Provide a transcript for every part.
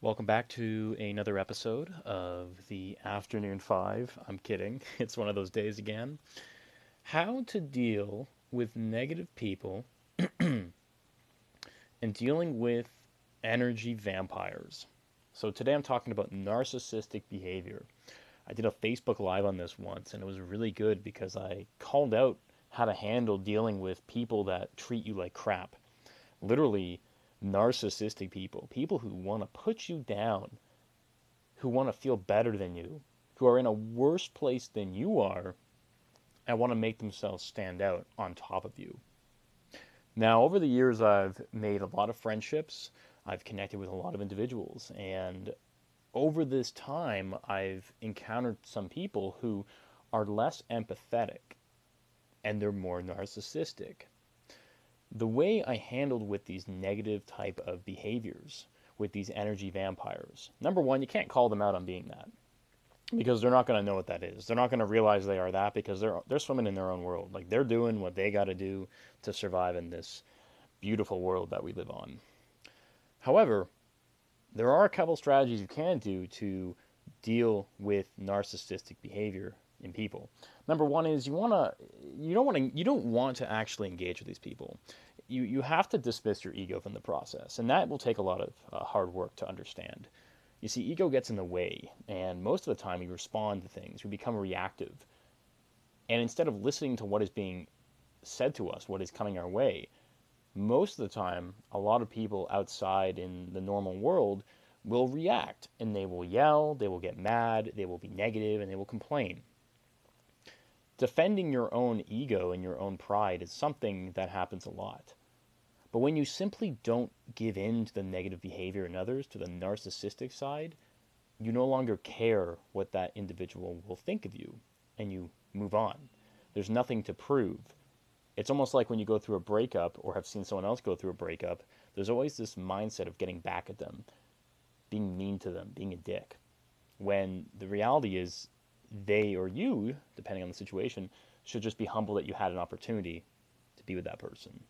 Welcome back to another episode of the Afternoon Five. I'm kidding. It's one of those days again. How to deal with negative people and dealing with energy vampires. So today I'm talking about narcissistic behavior. I did a Facebook Live on this once, and it was really good because I called out how to handle dealing with people that treat you like crap. Literally, narcissistic people who want to put you down, who want to feel better than you, who are in a worse place than you are, and want to make themselves stand out on top of you. Now, over the years, I've made a lot of friendships. I've connected with a lot of individuals, and over this time, I've encountered some people who are less empathetic, and they're more narcissistic. The way I handled with these negative type of behaviors, with these energy vampires, number one, you can't call them out on being that because they're not going to know what that is. They're not going to realize they are that because they're swimming in their own world. Like, they're doing what they got to do to survive in this beautiful world that we live on. However, there are a couple strategies you can do to deal with narcissistic behavior in people. Number one is you don't want to actually engage with these people. You have to dismiss your ego from the process, and that will take a lot of hard work to understand. You see, ego gets in the way, and most of the time we respond to things. We become reactive, and instead of listening to what is being said to us, what is coming our way, most of the time a lot of people outside in the normal world will react, and they will yell, they will get mad, they will be negative, and they will complain. Defending your own ego and your own pride is something that happens a lot. But when you simply don't give in to the negative behavior in others, to the narcissistic side, you no longer care what that individual will think of you, and you move on. There's nothing to prove. It's almost like when you go through a breakup or have seen someone else go through a breakup, there's always this mindset of getting back at them, being mean to them, being a dick, when the reality is they or you, depending on the situation, should just be humble that you had an opportunity to be with that person.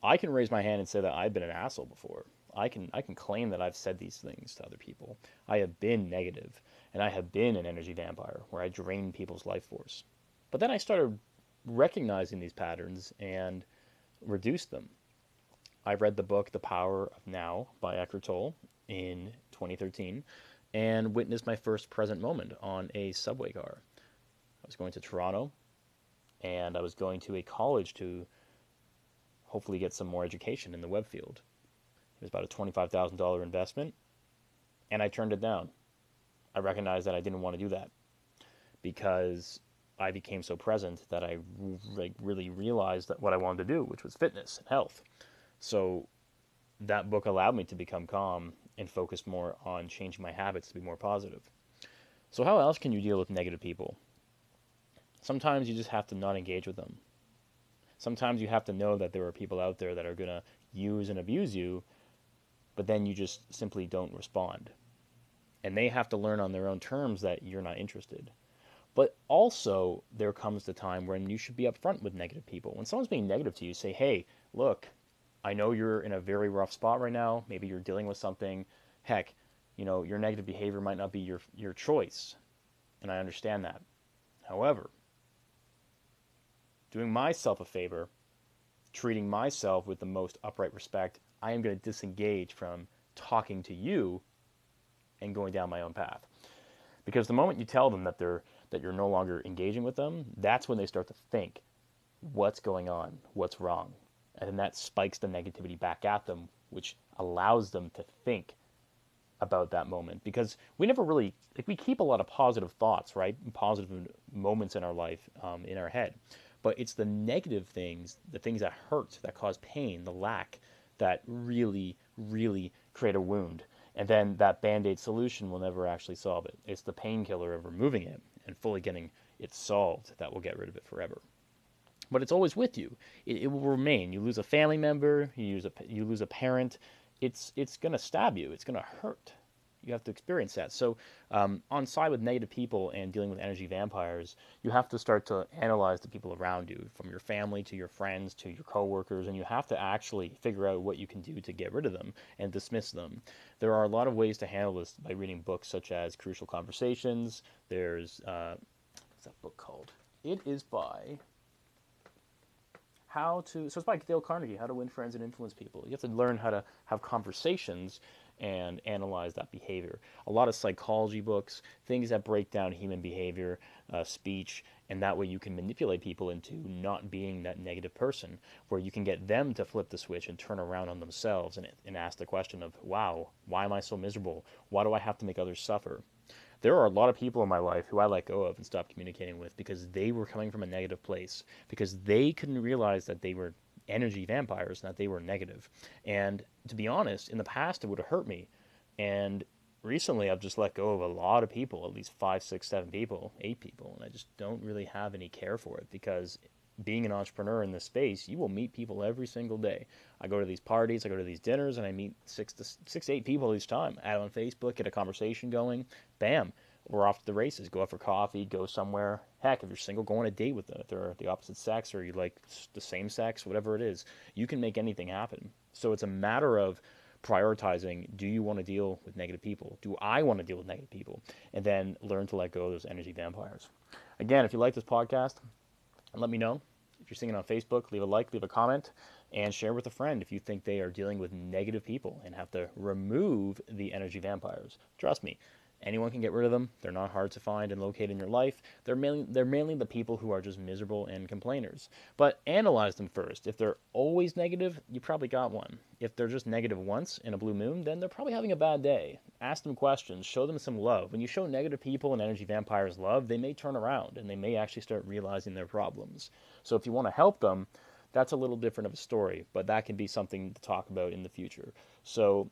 I can raise my hand and say that I've been an asshole before. I can claim that I've said these things to other people. I have been negative, and I have been an energy vampire where I drained people's life force. But then I started recognizing these patterns and reduced them. I read the book The Power of Now by Eckhart Tolle in 2013. And witnessed my first present moment on a subway car. I was going to Toronto, and I was going to a college to hopefully get some more education in the web field. It was about a $25,000 investment, and I turned it down. I recognized that I didn't want to do that because I became so present that I really realized that what I wanted to do, which was fitness and health. So that book allowed me to become calm and focus more on changing my habits to be more positive. So how else can you deal with negative people? Sometimes you just have to not engage with them. Sometimes you have to know that there are people out there that are going to use and abuse you, but then you just simply don't respond. And they have to learn on their own terms that you're not interested. But also, there comes the time when you should be upfront with negative people. When someone's being negative to you, say, hey, look, I know you're in a very rough spot right now. Maybe you're dealing with something. Heck, you know, your negative behavior might not be your choice, and I understand that. However, doing myself a favor, treating myself with the most upright respect, I am going to disengage from talking to you and going down my own path. Because the moment you tell them that you're no longer engaging with them, that's when they start to think, what's going on? What's wrong? And then that spikes the negativity back at them, which allows them to think about that moment. Because we never really, we keep a lot of positive thoughts, right? Positive moments in our life, in our head. But it's the negative things, the things that hurt, that cause pain, the lack, that really, really create a wound. And then that Band-Aid solution will never actually solve it. It's the painkiller of removing it and fully getting it solved that will get rid of it forever. But it's always with you. It will remain. You lose a family member. You lose a parent. It's going to stab you. It's going to hurt. you have to experience that. So on side with negative people and dealing with energy vampires, you have to start to analyze the people around you, from your family to your friends to your coworkers, and you have to actually figure out what you can do to get rid of them and dismiss them. There are a lot of ways to handle this by reading books such as Crucial Conversations. There's what's that book called? It is by it's by Dale Carnegie, How to Win Friends and Influence People. You have to learn how to have conversations and analyze that behavior. A lot of psychology books, things that break down human behavior, speech, and that way you can manipulate people into not being that negative person, where you can get them to flip the switch and turn around on themselves and ask the question of, wow, why am I so miserable? Why do I have to make others suffer? There are a lot of people in my life who I let go of and stopped communicating with because they were coming from a negative place, because they couldn't realize that they were energy vampires and that they were negative. And to be honest, in the past, it would have hurt me. And recently, I've just let go of a lot of people, at least 5, 6, 7 people, 8 people, and I just don't really have any care for it, because being an entrepreneur in this space, you will meet people every single day. I go to these parties, I go to these dinners, and I meet 6 to 8 people each time. Add on Facebook, get a conversation going, bam, we're off to the races. Go out for coffee, go somewhere. Heck, if you're single, go on a date with them. If they're the opposite sex or you like the same sex, whatever it is, you can make anything happen. So it's a matter of prioritizing, do you want to deal with negative people? Do I want to deal with negative people? And then learn to let go of those energy vampires. Again, if you like this podcast, let me know. If you're seeing it on Facebook, leave a like, leave a comment, and share with a friend if you think they are dealing with negative people and have to remove the energy vampires. Trust me, anyone can get rid of them. They're not hard to find and locate in your life. They're mainly the people who are just miserable and complainers. But analyze them first. If they're always negative, you probably got one. If they're just negative once in a blue moon, then they're probably having a bad day. Ask them questions. Show them some love. When you show negative people and energy vampires love, they may turn around and they may actually start realizing their problems. So if you want to help them, that's a little different of a story, but that can be something to talk about in the future. So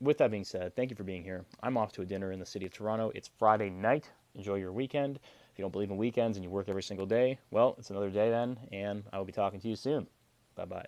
with that being said, thank you for being here. I'm off to a dinner in the city of Toronto. It's Friday night. Enjoy your weekend. If you don't believe in weekends and you work every single day, well, it's another day then, and I will be talking to you soon. Bye-bye.